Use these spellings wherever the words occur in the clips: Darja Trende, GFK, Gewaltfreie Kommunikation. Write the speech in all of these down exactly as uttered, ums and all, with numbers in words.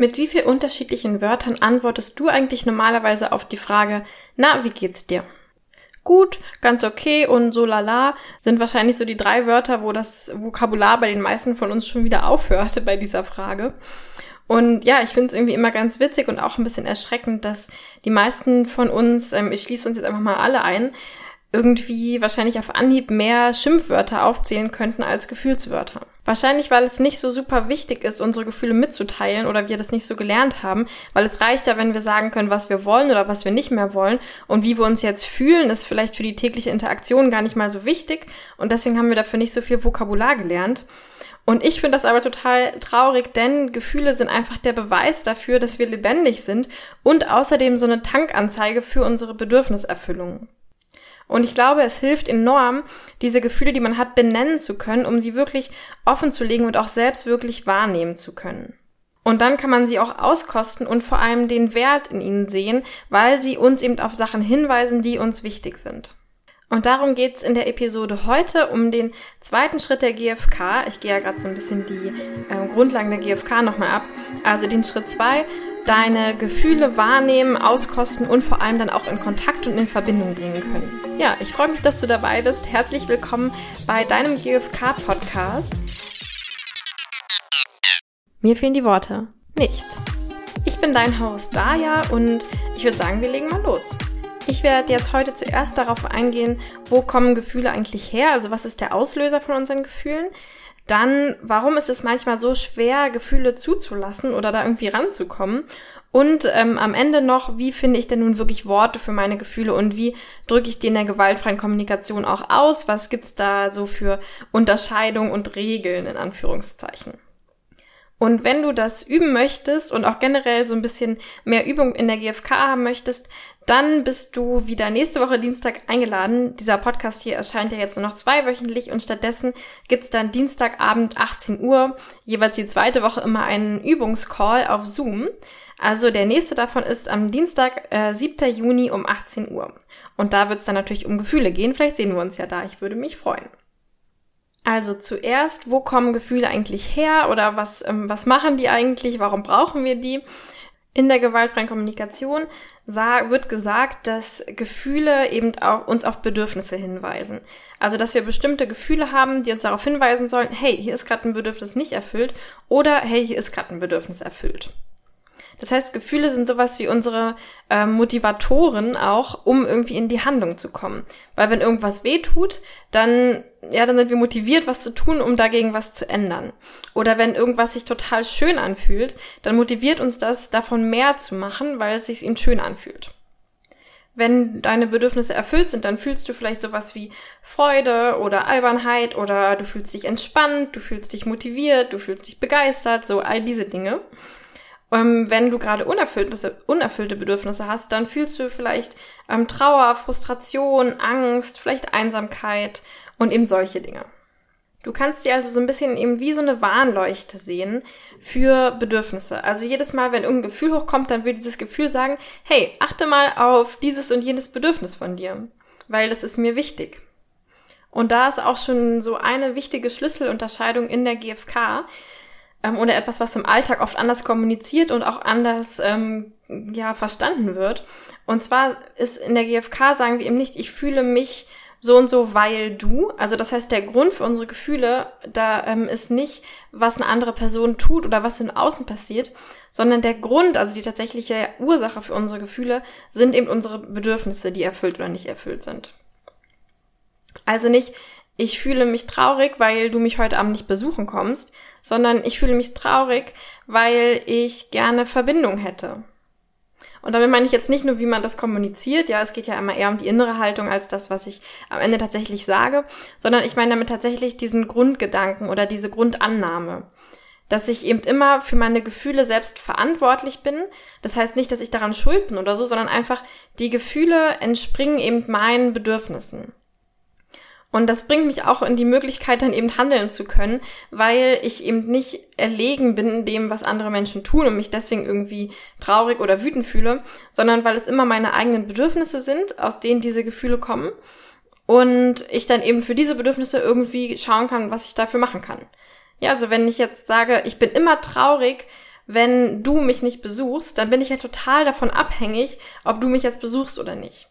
Mit wie vielen unterschiedlichen Wörtern antwortest du eigentlich normalerweise auf die Frage, na, wie geht's dir? Gut, ganz okay und so lala sind wahrscheinlich so die drei Wörter, wo das Vokabular bei den meisten von uns schon wieder aufhörte bei dieser Frage. Und ja, ich finde es irgendwie immer ganz witzig und auch ein bisschen erschreckend, dass die meisten von uns, ähm, ich schließe uns jetzt einfach mal alle ein, irgendwie wahrscheinlich auf Anhieb mehr Schimpfwörter aufzählen könnten als Gefühlswörter. Wahrscheinlich, weil es nicht so super wichtig ist, unsere Gefühle mitzuteilen oder wir das nicht so gelernt haben, weil es reicht ja, wenn wir sagen können, was wir wollen oder was wir nicht mehr wollen und wie wir uns jetzt fühlen, ist vielleicht für die tägliche Interaktion gar nicht mal so wichtig und deswegen haben wir dafür nicht so viel Vokabular gelernt. Und ich finde das aber total traurig, denn Gefühle sind einfach der Beweis dafür, dass wir lebendig sind und außerdem so eine Tankanzeige für unsere Bedürfniserfüllung. Und ich glaube, es hilft enorm, diese Gefühle, die man hat, benennen zu können, um sie wirklich offen zu legen und auch selbst wirklich wahrnehmen zu können. Und dann kann man sie auch auskosten und vor allem den Wert in ihnen sehen, weil sie uns eben auf Sachen hinweisen, die uns wichtig sind. Und darum geht's in der Episode heute um den zweiten Schritt der G F K. Ich gehe ja gerade so ein bisschen die äh, Grundlagen der G F K nochmal ab. Also den Schritt zwei, deine Gefühle wahrnehmen, auskosten und vor allem dann auch in Kontakt und in Verbindung bringen können. Ja, ich freue mich, dass du dabei bist. Herzlich willkommen bei deinem G F K-Podcast. Mir fehlen die Worte. Nicht. Ich bin dein Host Darja und ich würde sagen, wir legen mal los. Ich werde jetzt heute zuerst darauf eingehen, wo kommen Gefühle eigentlich her, also was ist der Auslöser von unseren Gefühlen, dann warum ist es manchmal so schwer, Gefühle zuzulassen oder da irgendwie ranzukommen und ähm, am Ende noch, wie finde ich denn nun wirklich Worte für meine Gefühle und wie drücke ich die in der gewaltfreien Kommunikation auch aus, was gibt's da so für Unterscheidungen und Regeln in Anführungszeichen. Und wenn du das üben möchtest und auch generell so ein bisschen mehr Übung in der G F K haben möchtest, dann bist du wieder nächste Woche Dienstag eingeladen. Dieser Podcast hier erscheint ja jetzt nur noch zweiwöchentlich und stattdessen gibt's dann Dienstagabend achtzehn Uhr jeweils die zweite Woche immer einen Übungscall auf Zoom. Also der nächste davon ist am Dienstag, äh, siebten Juni um achtzehn Uhr. Und da wird's dann natürlich um Gefühle gehen. Vielleicht sehen wir uns ja da. Ich würde mich freuen. Also zuerst, wo kommen Gefühle eigentlich her oder was ähm, was machen die eigentlich, warum brauchen wir die? In der gewaltfreien Kommunikation sa- wird gesagt, dass Gefühle eben auch uns auf Bedürfnisse hinweisen. Also dass wir bestimmte Gefühle haben, die uns darauf hinweisen sollen, hey, hier ist gerade ein Bedürfnis nicht erfüllt oder hey, hier ist gerade ein Bedürfnis erfüllt. Das heißt, Gefühle sind sowas wie unsere äh, Motivatoren auch, um irgendwie in die Handlung zu kommen. Weil wenn irgendwas weh tut, dann, ja, dann sind wir motiviert, was zu tun, um dagegen was zu ändern. Oder wenn irgendwas sich total schön anfühlt, dann motiviert uns das, davon mehr zu machen, weil es sich eben schön anfühlt. Wenn deine Bedürfnisse erfüllt sind, dann fühlst du vielleicht sowas wie Freude oder Albernheit oder du fühlst dich entspannt, du fühlst dich motiviert, du fühlst dich begeistert, so all diese Dinge. Wenn du gerade unerfüllte, unerfüllte Bedürfnisse hast, dann fühlst du vielleicht ähm, Trauer, Frustration, Angst, vielleicht Einsamkeit und eben solche Dinge. Du kannst dir also so ein bisschen eben wie so eine Warnleuchte sehen für Bedürfnisse. Also jedes Mal, wenn irgendein Gefühl hochkommt, dann will dieses Gefühl sagen, hey, achte mal auf dieses und jenes Bedürfnis von dir, weil das ist mir wichtig. Und da ist auch schon so eine wichtige Schlüsselunterscheidung in der G F K, oder etwas, was im Alltag oft anders kommuniziert und auch anders ähm, ja verstanden wird. Und zwar ist in der G F K, sagen wir eben nicht, ich fühle mich so und so, weil du. Also das heißt, der Grund für unsere Gefühle, da ähm, ist nicht, was eine andere Person tut oder was im Außen passiert, sondern der Grund, also die tatsächliche Ursache für unsere Gefühle, sind eben unsere Bedürfnisse, die erfüllt oder nicht erfüllt sind. Also nicht, ich fühle mich traurig, weil du mich heute Abend nicht besuchen kommst, sondern ich fühle mich traurig, weil ich gerne Verbindung hätte. Und damit meine ich jetzt nicht nur, wie man das kommuniziert, ja, es geht ja immer eher um die innere Haltung als das, was ich am Ende tatsächlich sage, sondern ich meine damit tatsächlich diesen Grundgedanken oder diese Grundannahme, dass ich eben immer für meine Gefühle selbst verantwortlich bin. Das heißt nicht, dass ich daran schuld bin oder so, sondern einfach die Gefühle entspringen eben meinen Bedürfnissen. Und das bringt mich auch in die Möglichkeit, dann eben handeln zu können, weil ich eben nicht erlegen bin in dem, was andere Menschen tun und mich deswegen irgendwie traurig oder wütend fühle, sondern weil es immer meine eigenen Bedürfnisse sind, aus denen diese Gefühle kommen und ich dann eben für diese Bedürfnisse irgendwie schauen kann, was ich dafür machen kann. Ja, also wenn ich jetzt sage, ich bin immer traurig, wenn du mich nicht besuchst, dann bin ich ja total davon abhängig, ob du mich jetzt besuchst oder nicht.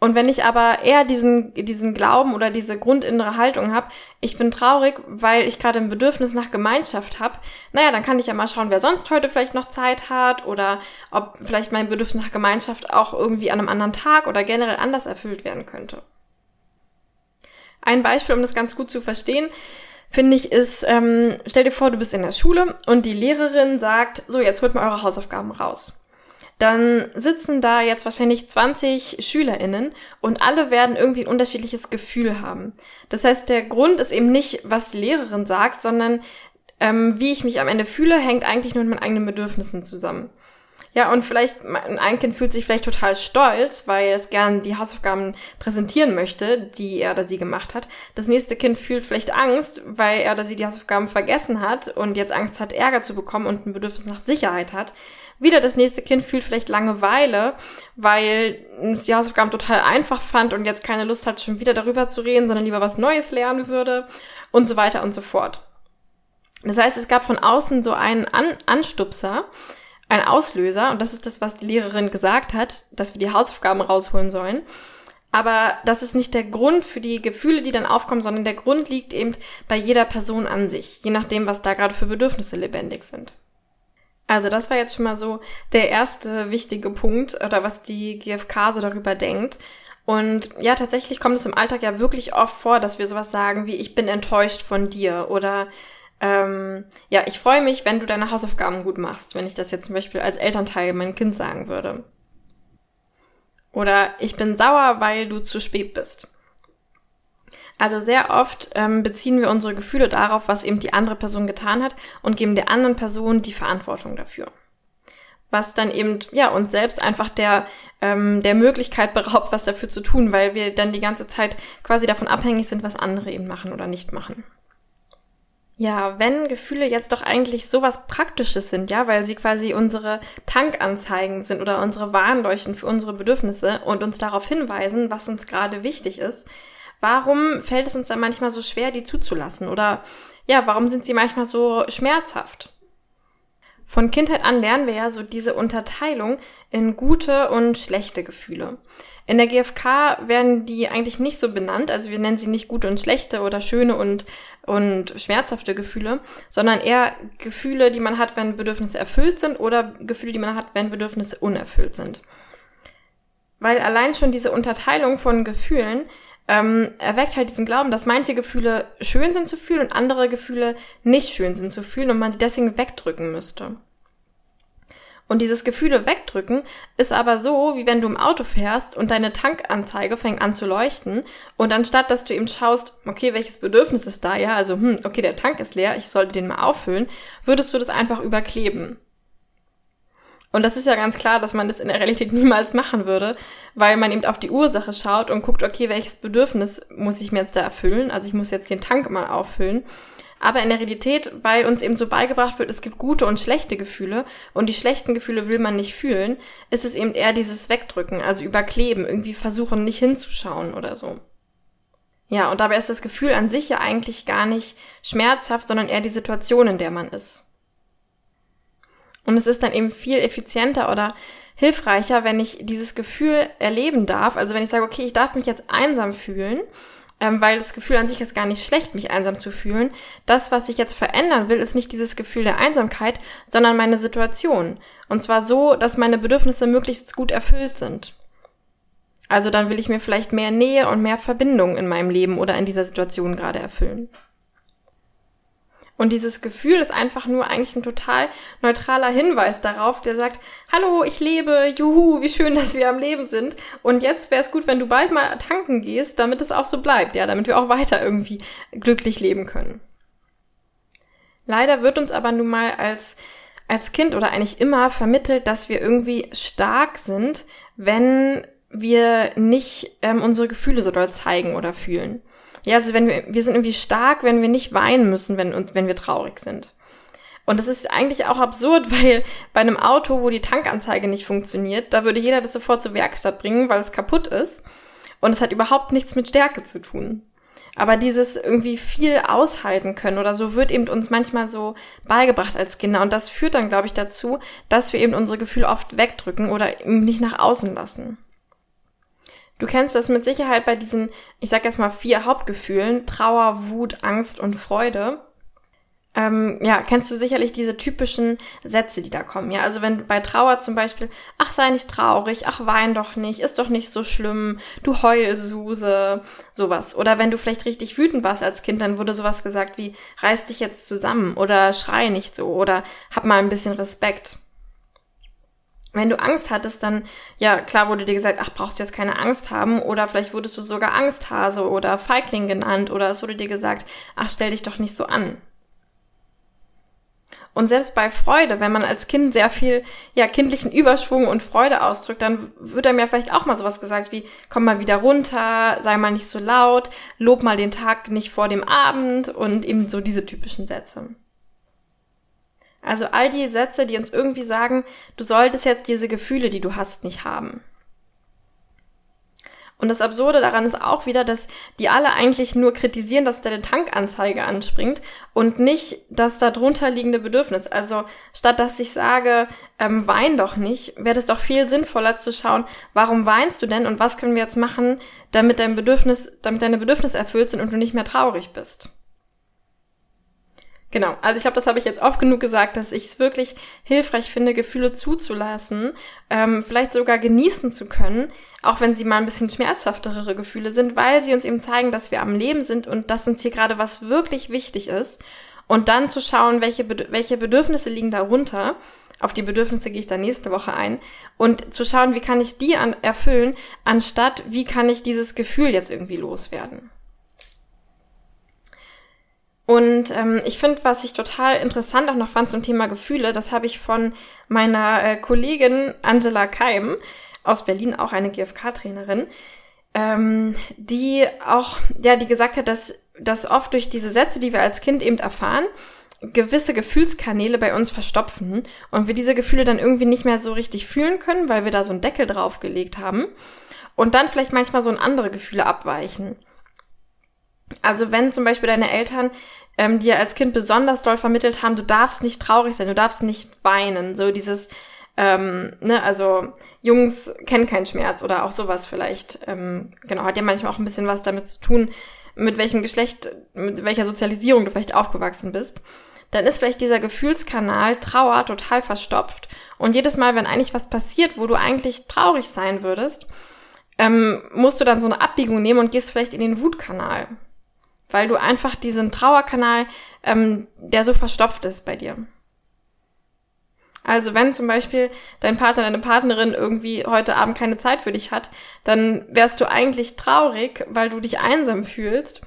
Und wenn ich aber eher diesen diesen Glauben oder diese grundinnere Haltung habe, ich bin traurig, weil ich gerade ein Bedürfnis nach Gemeinschaft habe, naja, dann kann ich ja mal schauen, wer sonst heute vielleicht noch Zeit hat oder ob vielleicht mein Bedürfnis nach Gemeinschaft auch irgendwie an einem anderen Tag oder generell anders erfüllt werden könnte. Ein Beispiel, um das ganz gut zu verstehen, finde ich, ist, ähm, stell dir vor, du bist in der Schule und die Lehrerin sagt, so, jetzt holt mal eure Hausaufgaben raus. Dann sitzen da jetzt wahrscheinlich zwanzig SchülerInnen und alle werden irgendwie ein unterschiedliches Gefühl haben. Das heißt, der Grund ist eben nicht, was die Lehrerin sagt, sondern ähm, wie ich mich am Ende fühle, hängt eigentlich nur mit meinen eigenen Bedürfnissen zusammen. Ja, und vielleicht, ein Kind fühlt sich vielleicht total stolz, weil es gern die Hausaufgaben präsentieren möchte, die er oder sie gemacht hat. Das nächste Kind fühlt vielleicht Angst, weil er oder sie die Hausaufgaben vergessen hat und jetzt Angst hat, Ärger zu bekommen und ein Bedürfnis nach Sicherheit hat. Wieder das nächste Kind fühlt vielleicht Langeweile, weil es die Hausaufgaben total einfach fand und jetzt keine Lust hat, schon wieder darüber zu reden, sondern lieber was Neues lernen würde und so weiter und so fort. Das heißt, es gab von außen so einen An- Anstupser, einen Auslöser, und das ist das, was die Lehrerin gesagt hat, dass wir die Hausaufgaben rausholen sollen. Aber das ist nicht der Grund für die Gefühle, die dann aufkommen, sondern der Grund liegt eben bei jeder Person an sich, je nachdem, was da gerade für Bedürfnisse lebendig sind. Also das war jetzt schon mal so der erste wichtige Punkt, oder was die G F K so darüber denkt. Und ja, tatsächlich kommt es im Alltag ja wirklich oft vor, dass wir sowas sagen wie, ich bin enttäuscht von dir, oder ähm, ja, ich freue mich, wenn du deine Hausaufgaben gut machst, wenn ich das jetzt zum Beispiel als Elternteil meinem Kind sagen würde. Oder ich bin sauer, weil du zu spät bist. Also sehr oft ähm, beziehen wir unsere Gefühle darauf, was eben die andere Person getan hat, und geben der anderen Person die Verantwortung dafür. Was dann eben ja uns selbst einfach der, ähm, der Möglichkeit beraubt, was dafür zu tun, weil wir dann die ganze Zeit quasi davon abhängig sind, was andere eben machen oder nicht machen. Ja, wenn Gefühle jetzt doch eigentlich sowas Praktisches sind, ja, weil sie quasi unsere Tankanzeigen sind oder unsere Warnleuchten für unsere Bedürfnisse und uns darauf hinweisen, was uns gerade wichtig ist, warum fällt es uns dann manchmal so schwer, die zuzulassen? Oder ja, warum sind sie manchmal so schmerzhaft? Von Kindheit an lernen wir ja so diese Unterteilung in gute und schlechte Gefühle. In der G F K werden die eigentlich nicht so benannt, also wir nennen sie nicht gute und schlechte oder schöne und, und schmerzhafte Gefühle, sondern eher Gefühle, die man hat, wenn Bedürfnisse erfüllt sind, oder Gefühle, die man hat, wenn Bedürfnisse unerfüllt sind. Weil allein schon diese Unterteilung von Gefühlen Ähm, erweckt halt diesen Glauben, dass manche Gefühle schön sind zu fühlen und andere Gefühle nicht schön sind zu fühlen und man die deswegen wegdrücken müsste. Und dieses Gefühle wegdrücken ist aber so, wie wenn du im Auto fährst und deine Tankanzeige fängt an zu leuchten und anstatt, dass du eben schaust, okay, welches Bedürfnis ist da, ja, also, hm, okay, der Tank ist leer, ich sollte den mal auffüllen, würdest du das einfach überkleben. Und das ist ja ganz klar, dass man das in der Realität niemals machen würde, weil man eben auf die Ursache schaut und guckt, okay, welches Bedürfnis muss ich mir jetzt da erfüllen? Also ich muss jetzt den Tank mal auffüllen. Aber in der Realität, weil uns eben so beigebracht wird, es gibt gute und schlechte Gefühle und die schlechten Gefühle will man nicht fühlen, ist es eben eher dieses Wegdrücken, also überkleben, irgendwie versuchen, nicht hinzuschauen oder so. Ja, und dabei ist das Gefühl an sich ja eigentlich gar nicht schmerzhaft, sondern eher die Situation, in der man ist. Und es ist dann eben viel effizienter oder hilfreicher, wenn ich dieses Gefühl erleben darf. Also wenn ich sage, okay, ich darf mich jetzt einsam fühlen, ähm, weil das Gefühl an sich ist gar nicht schlecht, mich einsam zu fühlen. Das, was ich jetzt verändern will, ist nicht dieses Gefühl der Einsamkeit, sondern meine Situation. Und zwar so, dass meine Bedürfnisse möglichst gut erfüllt sind. Also dann will ich mir vielleicht mehr Nähe und mehr Verbindung in meinem Leben oder in dieser Situation gerade erfüllen. Und dieses Gefühl ist einfach nur eigentlich ein total neutraler Hinweis darauf, der sagt, hallo, ich lebe, juhu, wie schön, dass wir am Leben sind. Und jetzt wäre es gut, wenn du bald mal tanken gehst, damit es auch so bleibt, ja, damit wir auch weiter irgendwie glücklich leben können. Leider wird uns aber nun mal als, als Kind oder eigentlich immer vermittelt, dass wir irgendwie stark sind, wenn wir nicht ähm, unsere Gefühle so doll zeigen oder fühlen. Ja, also wenn wir, wir sind irgendwie stark, wenn wir nicht weinen müssen, wenn, wenn wir traurig sind. Und das ist eigentlich auch absurd, weil bei einem Auto, wo die Tankanzeige nicht funktioniert, da würde jeder das sofort zur Werkstatt bringen, weil es kaputt ist. Und es hat überhaupt nichts mit Stärke zu tun. Aber dieses irgendwie viel aushalten können oder so wird eben uns manchmal so beigebracht als Kinder. Und das führt dann, glaube ich, dazu, dass wir eben unsere Gefühle oft wegdrücken oder eben nicht nach außen lassen. Du kennst das mit Sicherheit bei diesen, ich sag erstmal vier Hauptgefühlen, Trauer, Wut, Angst und Freude. Ähm, ja, kennst du sicherlich diese typischen Sätze, die da kommen, ja, also wenn bei Trauer zum Beispiel, ach, sei nicht traurig, ach, wein doch nicht, ist doch nicht so schlimm, du Heulsuse, sowas. Oder wenn du vielleicht richtig wütend warst als Kind, dann wurde sowas gesagt wie, reiß dich jetzt zusammen oder schrei nicht so oder hab mal ein bisschen Respekt. Wenn du Angst hattest, dann, ja, klar wurde dir gesagt, ach, brauchst du jetzt keine Angst haben oder vielleicht wurdest du sogar Angsthase oder Feigling genannt oder es wurde dir gesagt, ach, stell dich doch nicht so an. Und selbst bei Freude, wenn man als Kind sehr viel, ja, kindlichen Überschwung und Freude ausdrückt, dann wird einem ja vielleicht auch mal sowas gesagt wie, komm mal wieder runter, sei mal nicht so laut, lob mal den Tag nicht vor dem Abend und eben so diese typischen Sätze. Also all die Sätze, die uns irgendwie sagen, du solltest jetzt diese Gefühle, die du hast, nicht haben. Und das Absurde daran ist auch wieder, dass die alle eigentlich nur kritisieren, dass deine Tankanzeige anspringt und nicht das darunter liegende Bedürfnis. Also statt dass ich sage, ähm, wein doch nicht, wäre es doch viel sinnvoller zu schauen, warum weinst du denn und was können wir jetzt machen, damit dein Bedürfnis, damit deine Bedürfnisse erfüllt sind und du nicht mehr traurig bist. Genau, also ich glaube, das habe ich jetzt oft genug gesagt, dass ich es wirklich hilfreich finde, Gefühle zuzulassen, ähm, vielleicht sogar genießen zu können, auch wenn sie mal ein bisschen schmerzhaftere Gefühle sind, weil sie uns eben zeigen, dass wir am Leben sind und dass uns hier gerade was wirklich wichtig ist. Und dann zu schauen, welche, welche Bedürfnisse liegen darunter. Auf die Bedürfnisse gehe ich dann nächste Woche ein. Und zu schauen, wie kann ich die an, erfüllen, anstatt wie kann ich dieses Gefühl jetzt irgendwie loswerden. Und ähm, ich finde, was ich total interessant auch noch fand zum Thema Gefühle, das habe ich von meiner äh, Kollegin Angela Keim aus Berlin, auch eine G F K-Trainerin, ähm, die auch, ja, die gesagt hat, dass, dass oft durch diese Sätze, die wir als Kind eben erfahren, gewisse Gefühlskanäle bei uns verstopfen und wir diese Gefühle dann irgendwie nicht mehr so richtig fühlen können, weil wir da so einen Deckel draufgelegt haben und dann vielleicht manchmal so in andere Gefühle abweichen. Also wenn zum Beispiel deine Eltern ähm, dir als Kind besonders doll vermittelt haben, du darfst nicht traurig sein, du darfst nicht weinen, so dieses, ähm, ne, also Jungs kennen keinen Schmerz oder auch sowas vielleicht, ähm, genau, hat ja manchmal auch ein bisschen was damit zu tun, mit welchem Geschlecht, mit welcher Sozialisierung du vielleicht aufgewachsen bist, dann ist vielleicht dieser Gefühlskanal Trauer total verstopft und jedes Mal, wenn eigentlich was passiert, wo du eigentlich traurig sein würdest, ähm, musst du dann so eine Abbiegung nehmen und gehst vielleicht in den Wutkanal. Weil du einfach diesen Trauerkanal, ähm, der so verstopft ist bei dir. Also wenn zum Beispiel dein Partner, deine Partnerin irgendwie heute Abend keine Zeit für dich hat, dann wärst du eigentlich traurig, weil du dich einsam fühlst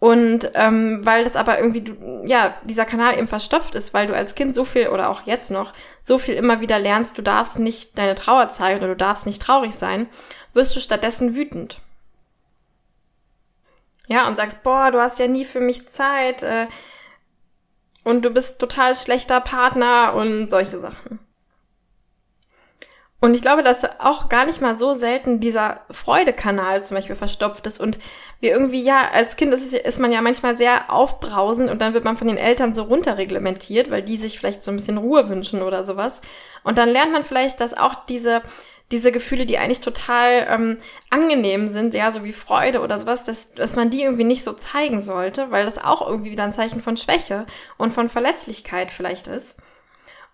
und ähm, weil das aber irgendwie, du, ja, dieser Kanal eben verstopft ist, weil du als Kind so viel oder auch jetzt noch so viel immer wieder lernst, du darfst nicht deine Trauer zeigen oder du darfst nicht traurig sein, wirst du stattdessen wütend. Ja, und sagst, boah, du hast ja nie für mich Zeit äh, und du bist total schlechter Partner und solche Sachen. Und ich glaube, dass auch gar nicht mal so selten dieser Freudekanal zum Beispiel verstopft ist und wir irgendwie, ja, als Kind ist, ist man ja manchmal sehr aufbrausend und dann wird man von den Eltern so runterreglementiert, weil die sich vielleicht so ein bisschen Ruhe wünschen oder sowas. Und dann lernt man vielleicht, dass auch diese... Diese Gefühle, die eigentlich total ähm, angenehm sind, ja, so wie Freude oder sowas, dass, dass man die irgendwie nicht so zeigen sollte, weil das auch irgendwie wieder ein Zeichen von Schwäche und von Verletzlichkeit vielleicht ist.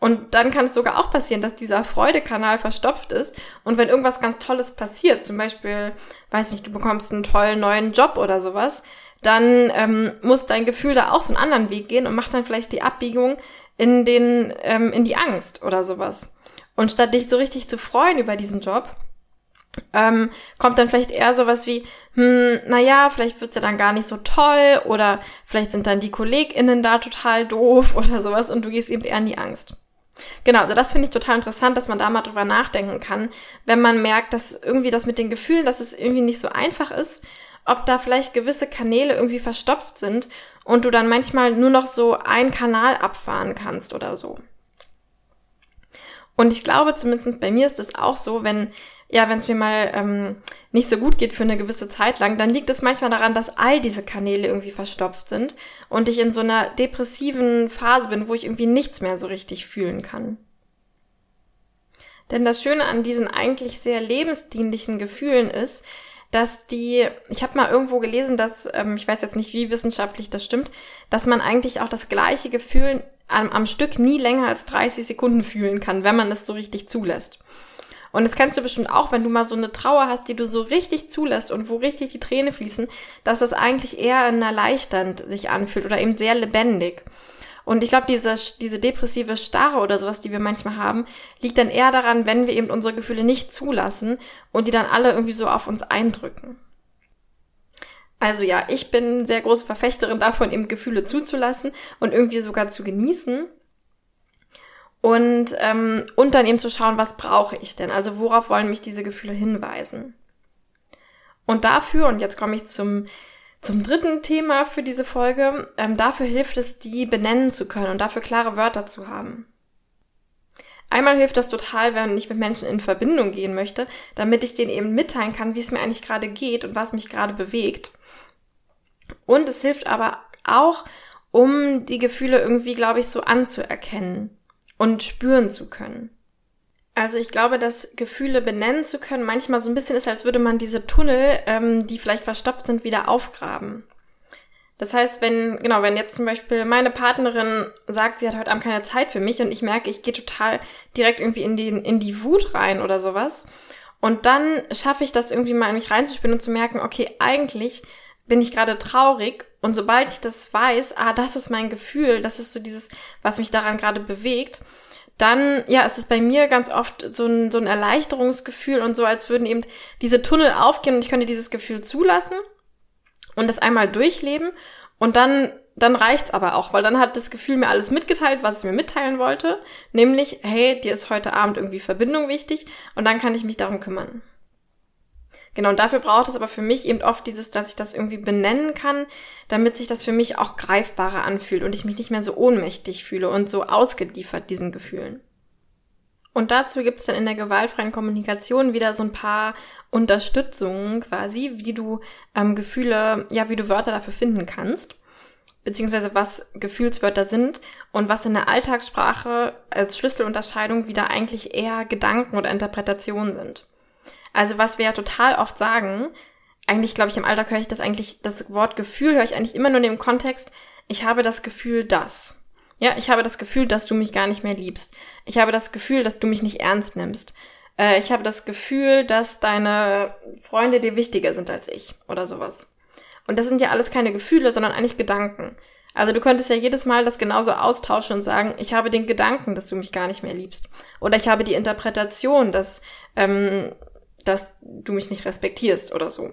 Und dann kann es sogar auch passieren, dass dieser Freudekanal verstopft ist und wenn irgendwas ganz Tolles passiert, zum Beispiel, weiß nicht, du bekommst einen tollen neuen Job oder sowas, dann ähm, muss dein Gefühl da auch so einen anderen Weg gehen und macht dann vielleicht die Abbiegung in den, ähm, in die Angst oder sowas. Und statt dich so richtig zu freuen über diesen Job, ähm, kommt dann vielleicht eher sowas wie, hm, naja, vielleicht wird's ja dann gar nicht so toll oder vielleicht sind dann die KollegInnen da total doof oder sowas und du gehst eben eher in die Angst. Genau, also das finde ich total interessant, dass man da mal drüber nachdenken kann, wenn man merkt, dass irgendwie das mit den Gefühlen, dass es irgendwie nicht so einfach ist, ob da vielleicht gewisse Kanäle irgendwie verstopft sind und du dann manchmal nur noch so einen Kanal abfahren kannst oder so. Und ich glaube, zumindest bei mir ist das auch so, wenn ja, wenn es mir mal ähm, nicht so gut geht für eine gewisse Zeit lang, dann liegt es manchmal daran, dass all diese Kanäle irgendwie verstopft sind und ich in so einer depressiven Phase bin, wo ich irgendwie nichts mehr so richtig fühlen kann. Denn das Schöne an diesen eigentlich sehr lebensdienlichen Gefühlen ist, dass die, ich habe mal irgendwo gelesen, dass, ähm, ich weiß jetzt nicht, wie wissenschaftlich das stimmt, dass man eigentlich auch das gleiche Gefühl am, am Stück nie länger als dreißig Sekunden fühlen kann, wenn man es so richtig zulässt. Und das kennst du bestimmt auch, wenn du mal so eine Trauer hast, die du so richtig zulässt und wo richtig die Tränen fließen, dass das eigentlich eher in erleichternd sich anfühlt oder eben sehr lebendig. Und ich glaube, diese, diese depressive Starre oder sowas, die wir manchmal haben, liegt dann eher daran, wenn wir eben unsere Gefühle nicht zulassen und die dann alle irgendwie so auf uns eindrücken. Also ja, ich bin sehr große Verfechterin davon, eben Gefühle zuzulassen und irgendwie sogar zu genießen. Und, ähm, und dann eben zu schauen, was brauche ich denn? Also worauf wollen mich diese Gefühle hinweisen? Und dafür, und jetzt komme ich zum, zum dritten Thema für diese Folge, ähm, dafür hilft es, die benennen zu können und dafür klare Wörter zu haben. Einmal hilft das total, wenn ich mit Menschen in Verbindung gehen möchte, damit ich denen eben mitteilen kann, wie es mir eigentlich gerade geht und was mich gerade bewegt. Und es hilft aber auch, um die Gefühle irgendwie, glaube ich, so anzuerkennen und spüren zu können. Also ich glaube, dass Gefühle benennen zu können manchmal so ein bisschen ist, als würde man diese Tunnel, ähm, die vielleicht verstopft sind, wieder aufgraben. Das heißt, wenn genau, wenn jetzt zum Beispiel meine Partnerin sagt, sie hat heute Abend keine Zeit für mich und ich merke, ich gehe total direkt irgendwie in die, in die Wut rein oder sowas und dann schaffe ich das irgendwie mal in mich reinzuspüren und zu merken, okay, eigentlich bin ich gerade traurig und sobald ich das weiß, ah, das ist mein Gefühl, das ist so dieses, was mich daran gerade bewegt, dann, ja, ist es bei mir ganz oft so ein, so ein Erleichterungsgefühl und so, als würden eben diese Tunnel aufgehen und ich könnte dieses Gefühl zulassen und das einmal durchleben und dann, dann reicht's aber auch, weil dann hat das Gefühl mir alles mitgeteilt, was es mir mitteilen wollte, nämlich, hey, dir ist heute Abend irgendwie Verbindung wichtig und dann kann ich mich darum kümmern. Genau, und dafür braucht es aber für mich eben oft dieses, dass ich das irgendwie benennen kann, damit sich das für mich auch greifbarer anfühlt und ich mich nicht mehr so ohnmächtig fühle und so ausgeliefert diesen Gefühlen. Und dazu gibt's dann in der gewaltfreien Kommunikation wieder so ein paar Unterstützungen quasi, wie du ähm, Gefühle, ja, wie du Wörter dafür finden kannst, beziehungsweise was Gefühlswörter sind und was in der Alltagssprache als Schlüsselunterscheidung wieder eigentlich eher Gedanken oder Interpretationen sind. Also was wir ja total oft sagen, eigentlich glaube ich im Alltag höre ich das eigentlich, das Wort Gefühl höre ich eigentlich immer nur in dem Kontext, ich habe das Gefühl, dass. Ja, ich habe das Gefühl, dass du mich gar nicht mehr liebst. Ich habe das Gefühl, dass du mich nicht ernst nimmst. Äh, ich habe das Gefühl, dass deine Freunde dir wichtiger sind als ich oder sowas. Und das sind ja alles keine Gefühle, sondern eigentlich Gedanken. Also du könntest ja jedes Mal das genauso austauschen und sagen, ich habe den Gedanken, dass du mich gar nicht mehr liebst. Oder ich habe die Interpretation, dass ähm, dass du mich nicht respektierst oder so.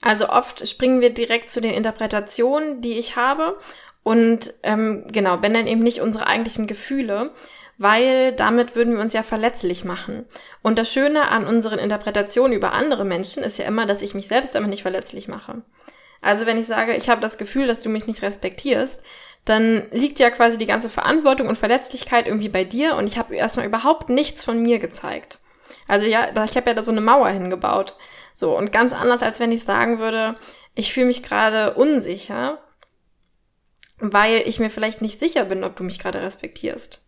Also oft springen wir direkt zu den Interpretationen, die ich habe und ähm, genau, benennen eben nicht unsere eigentlichen Gefühle, weil damit würden wir uns ja verletzlich machen. Und das Schöne an unseren Interpretationen über andere Menschen ist ja immer, dass ich mich selbst damit nicht verletzlich mache. Also wenn ich sage, ich habe das Gefühl, dass du mich nicht respektierst, dann liegt ja quasi die ganze Verantwortung und Verletzlichkeit irgendwie bei dir und ich habe erstmal überhaupt nichts von mir gezeigt. Also ja, ich habe ja da so eine Mauer hingebaut. So, und ganz anders, als wenn ich sagen würde, ich fühle mich gerade unsicher, weil ich mir vielleicht nicht sicher bin, ob du mich gerade respektierst.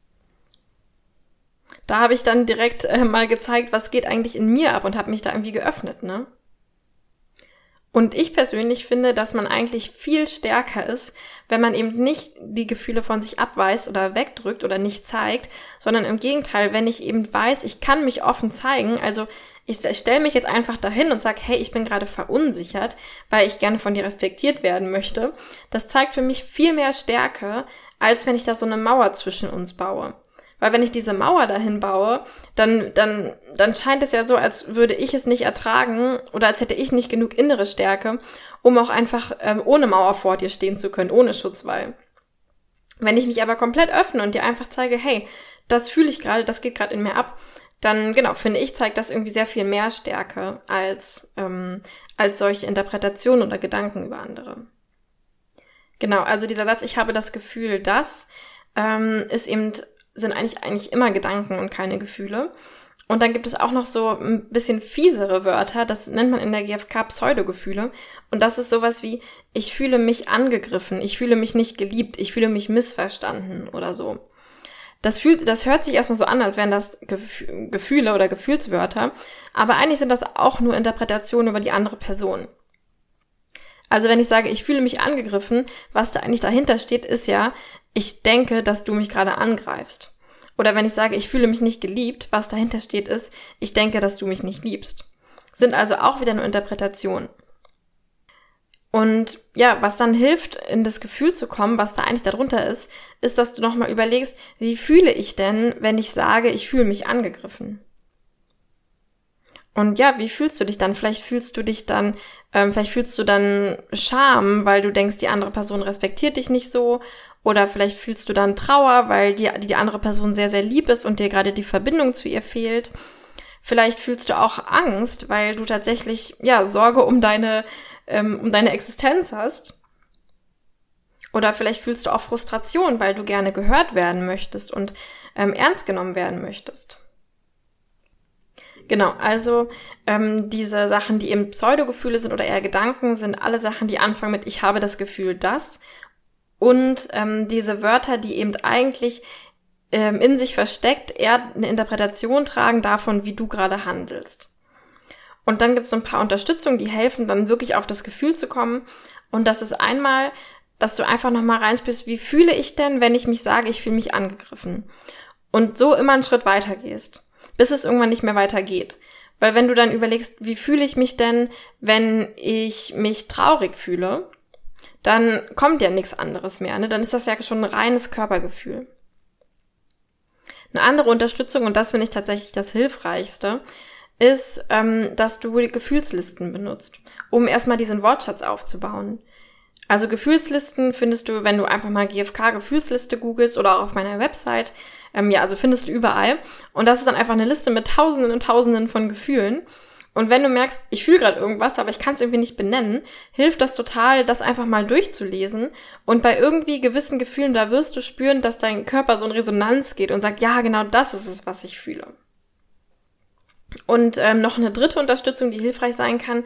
Da habe ich dann direkt äh, mal gezeigt, was geht eigentlich in mir ab und habe mich da irgendwie geöffnet, ne? Und ich persönlich finde, dass man eigentlich viel stärker ist, wenn man eben nicht die Gefühle von sich abweist oder wegdrückt oder nicht zeigt, sondern im Gegenteil, wenn ich eben weiß, ich kann mich offen zeigen, also ich stelle mich jetzt einfach dahin und sage, hey, ich bin gerade verunsichert, weil ich gerne von dir respektiert werden möchte, das zeigt für mich viel mehr Stärke, als wenn ich da so eine Mauer zwischen uns baue. Weil wenn ich diese Mauer dahin baue, dann, dann, dann scheint es ja so, als würde ich es nicht ertragen oder als hätte ich nicht genug innere Stärke, um auch einfach ähm, ohne Mauer vor dir stehen zu können, ohne Schutzwall. Wenn ich mich aber komplett öffne und dir einfach zeige, hey, das fühle ich gerade, das geht gerade in mir ab, dann, genau, finde ich, zeigt das irgendwie sehr viel mehr Stärke als, ähm, als solche Interpretationen oder Gedanken über andere. Genau, also dieser Satz, ich habe das Gefühl, dass, ähm, ist eben... sind eigentlich eigentlich immer Gedanken und keine Gefühle. Und dann gibt es auch noch so ein bisschen fiesere Wörter, das nennt man in der G F K Pseudogefühle. Und das ist sowas wie, ich fühle mich angegriffen, ich fühle mich nicht geliebt, ich fühle mich missverstanden oder so. Das fühlt, das hört sich erstmal so an, als wären das Gefühle oder Gefühlswörter, aber eigentlich sind das auch nur Interpretationen über die andere Person. Also wenn ich sage, ich fühle mich angegriffen, was da eigentlich dahinter steht, ist ja, ich denke, dass du mich gerade angreifst. Oder wenn ich sage, ich fühle mich nicht geliebt, was dahinter steht ist, ich denke, dass du mich nicht liebst. Sind also auch wieder nur Interpretationen. Und ja, was dann hilft, in das Gefühl zu kommen, was da eigentlich darunter ist, ist, dass du nochmal überlegst, wie fühle ich denn, wenn ich sage, ich fühle mich angegriffen? Und ja, wie fühlst du dich dann? Vielleicht fühlst du dich dann, ähm, vielleicht fühlst du dann Scham, weil du denkst, die andere Person respektiert dich nicht so. Oder vielleicht fühlst du dann Trauer, weil die, die andere Person sehr, sehr lieb ist und dir gerade die Verbindung zu ihr fehlt. Vielleicht fühlst du auch Angst, weil du tatsächlich, ja, Sorge um deine, ähm, um deine Existenz hast. Oder vielleicht fühlst du auch Frustration, weil du gerne gehört werden möchtest und ähm, ernst genommen werden möchtest. Genau, also ähm, diese Sachen, die eben Pseudogefühle sind oder eher Gedanken, sind alle Sachen, die anfangen mit ich habe das Gefühl, das. Und ähm, diese Wörter, die eben eigentlich ähm, in sich versteckt, eher eine Interpretation tragen davon, wie du gerade handelst. Und dann gibt es so ein paar Unterstützungen, die helfen, dann wirklich auf das Gefühl zu kommen. Und das ist einmal, dass du einfach nochmal reinspürst, wie fühle ich denn, wenn ich mich sage, ich fühle mich angegriffen. Und so immer einen Schritt weiter gehst, bis es irgendwann nicht mehr weitergeht. Weil wenn du dann überlegst, wie fühle ich mich denn, wenn ich mich traurig fühle, dann kommt ja nichts anderes mehr, ne? Dann ist das ja schon ein reines Körpergefühl. Eine andere Unterstützung, und das finde ich tatsächlich das Hilfreichste, ist, ähm, dass du Gefühlslisten benutzt, um erstmal diesen Wortschatz aufzubauen. Also Gefühlslisten findest du, wenn du einfach mal G F K-Gefühlsliste googelst oder auch auf meiner Website. Ähm, ja, also findest du überall. Und das ist dann einfach eine Liste mit Tausenden und Tausenden von Gefühlen. Und wenn du merkst, ich fühle gerade irgendwas, aber ich kann es irgendwie nicht benennen, hilft das total, das einfach mal durchzulesen. Und bei irgendwie gewissen Gefühlen, da wirst du spüren, dass dein Körper so in Resonanz geht und sagt, ja, genau das ist es, was ich fühle. Und ähm, noch eine dritte Unterstützung, die hilfreich sein kann,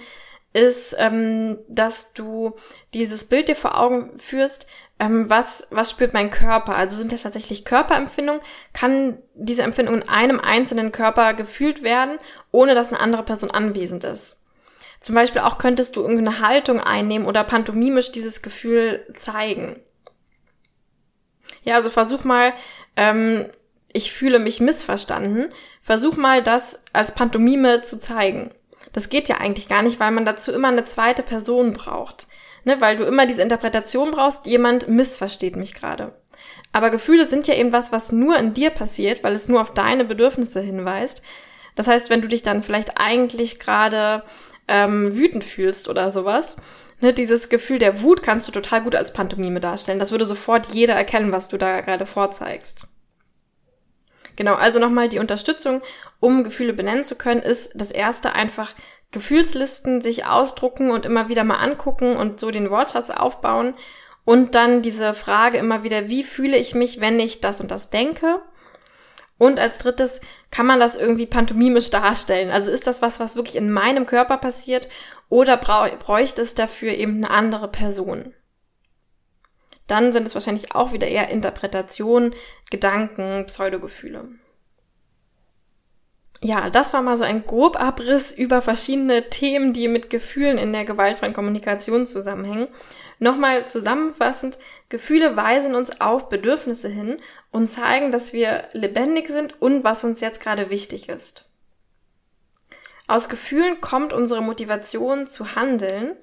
ist, ähm, dass du dieses Bild dir vor Augen führst, ähm, was was spürt mein Körper? Also sind das tatsächlich Körperempfindungen? Kann diese Empfindung in einem einzelnen Körper gefühlt werden, ohne dass eine andere Person anwesend ist? Zum Beispiel auch könntest du irgendeine Haltung einnehmen oder pantomimisch dieses Gefühl zeigen. Ja, also versuch mal, ähm, ich fühle mich missverstanden, versuch mal, das als Pantomime zu zeigen. Das geht ja eigentlich gar nicht, weil man dazu immer eine zweite Person braucht. Ne? Weil du immer diese Interpretation brauchst, jemand missversteht mich gerade. Aber Gefühle sind ja eben was, was nur in dir passiert, weil es nur auf deine Bedürfnisse hinweist. Das heißt, wenn du dich dann vielleicht eigentlich gerade ähm, wütend fühlst oder sowas, ne, dieses Gefühl der Wut kannst du total gut als Pantomime darstellen. Das würde sofort jeder erkennen, was du da gerade vorzeigst. Genau, also nochmal die Unterstützung, um Gefühle benennen zu können, ist das erste einfach Gefühlslisten sich ausdrucken und immer wieder mal angucken und so den Wortschatz aufbauen und dann diese Frage immer wieder, wie fühle ich mich, wenn ich das und das denke? Und als drittes kann man das irgendwie pantomimisch darstellen. Also ist das was, was wirklich in meinem Körper passiert oder bräuchte es dafür eben eine andere Person? Dann sind es wahrscheinlich auch wieder eher Interpretationen, Gedanken, Pseudogefühle. Ja, das war mal so ein Grobabriss über verschiedene Themen, die mit Gefühlen in der gewaltfreien Kommunikation zusammenhängen. Nochmal zusammenfassend, Gefühle weisen uns auf Bedürfnisse hin und zeigen, dass wir lebendig sind und was uns jetzt gerade wichtig ist. Aus Gefühlen kommt unsere Motivation zu handeln,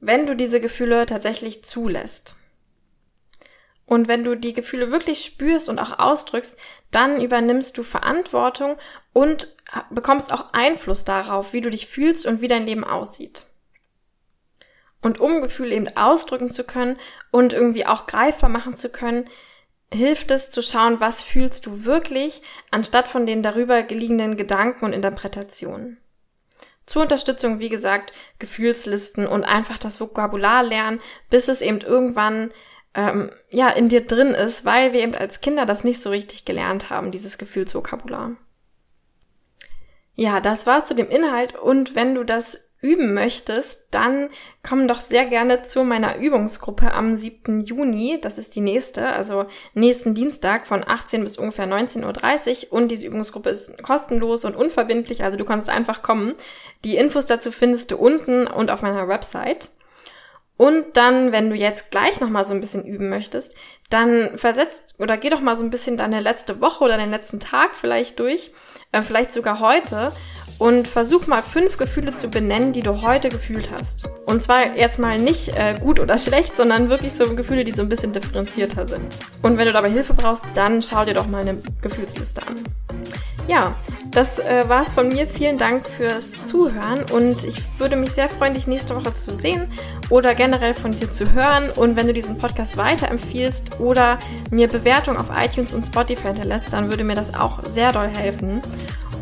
wenn du diese Gefühle tatsächlich zulässt. Und wenn du die Gefühle wirklich spürst und auch ausdrückst, dann übernimmst du Verantwortung und bekommst auch Einfluss darauf, wie du dich fühlst und wie dein Leben aussieht. Und um Gefühle eben ausdrücken zu können und irgendwie auch greifbar machen zu können, hilft es zu schauen, was fühlst du wirklich, anstatt von den darüber liegenden Gedanken und Interpretationen. Zur Unterstützung, wie gesagt, Gefühlslisten und einfach das Vokabular lernen, bis es eben irgendwann Ähm, ja, in dir drin ist, weil wir eben als Kinder das nicht so richtig gelernt haben, dieses Gefühlsvokabular. Ja, das war's zu dem Inhalt, und wenn du das üben möchtest, dann komm doch sehr gerne zu meiner Übungsgruppe am siebten Juni, das ist die nächste, also nächsten Dienstag von achtzehn bis ungefähr neunzehn Uhr dreißig, und diese Übungsgruppe ist kostenlos und unverbindlich, also du kannst einfach kommen. Die Infos dazu findest du unten und auf meiner Website. Und dann, wenn du jetzt gleich nochmal so ein bisschen üben möchtest, dann versetzt oder geh doch mal so ein bisschen deine letzte Woche oder deinen letzten Tag vielleicht durch, äh, vielleicht sogar heute, und versuch mal fünf Gefühle zu benennen, die du heute gefühlt hast. Und zwar jetzt mal nicht äh, gut oder schlecht, sondern wirklich so Gefühle, die so ein bisschen differenzierter sind. Und wenn du dabei Hilfe brauchst, dann schau dir doch mal eine Gefühlsliste an. Ja, das äh, war's von mir. Vielen Dank fürs Zuhören, und ich würde mich sehr freuen, dich nächste Woche zu sehen oder generell von dir zu hören. Und wenn du diesen Podcast weiterempfiehlst oder mir Bewertungen auf iTunes und Spotify hinterlässt, dann würde mir das auch sehr doll helfen.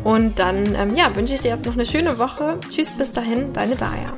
Und dann ähm, ja, wünsche ich dir jetzt noch eine schöne Woche. Tschüss, bis dahin, deine Darja.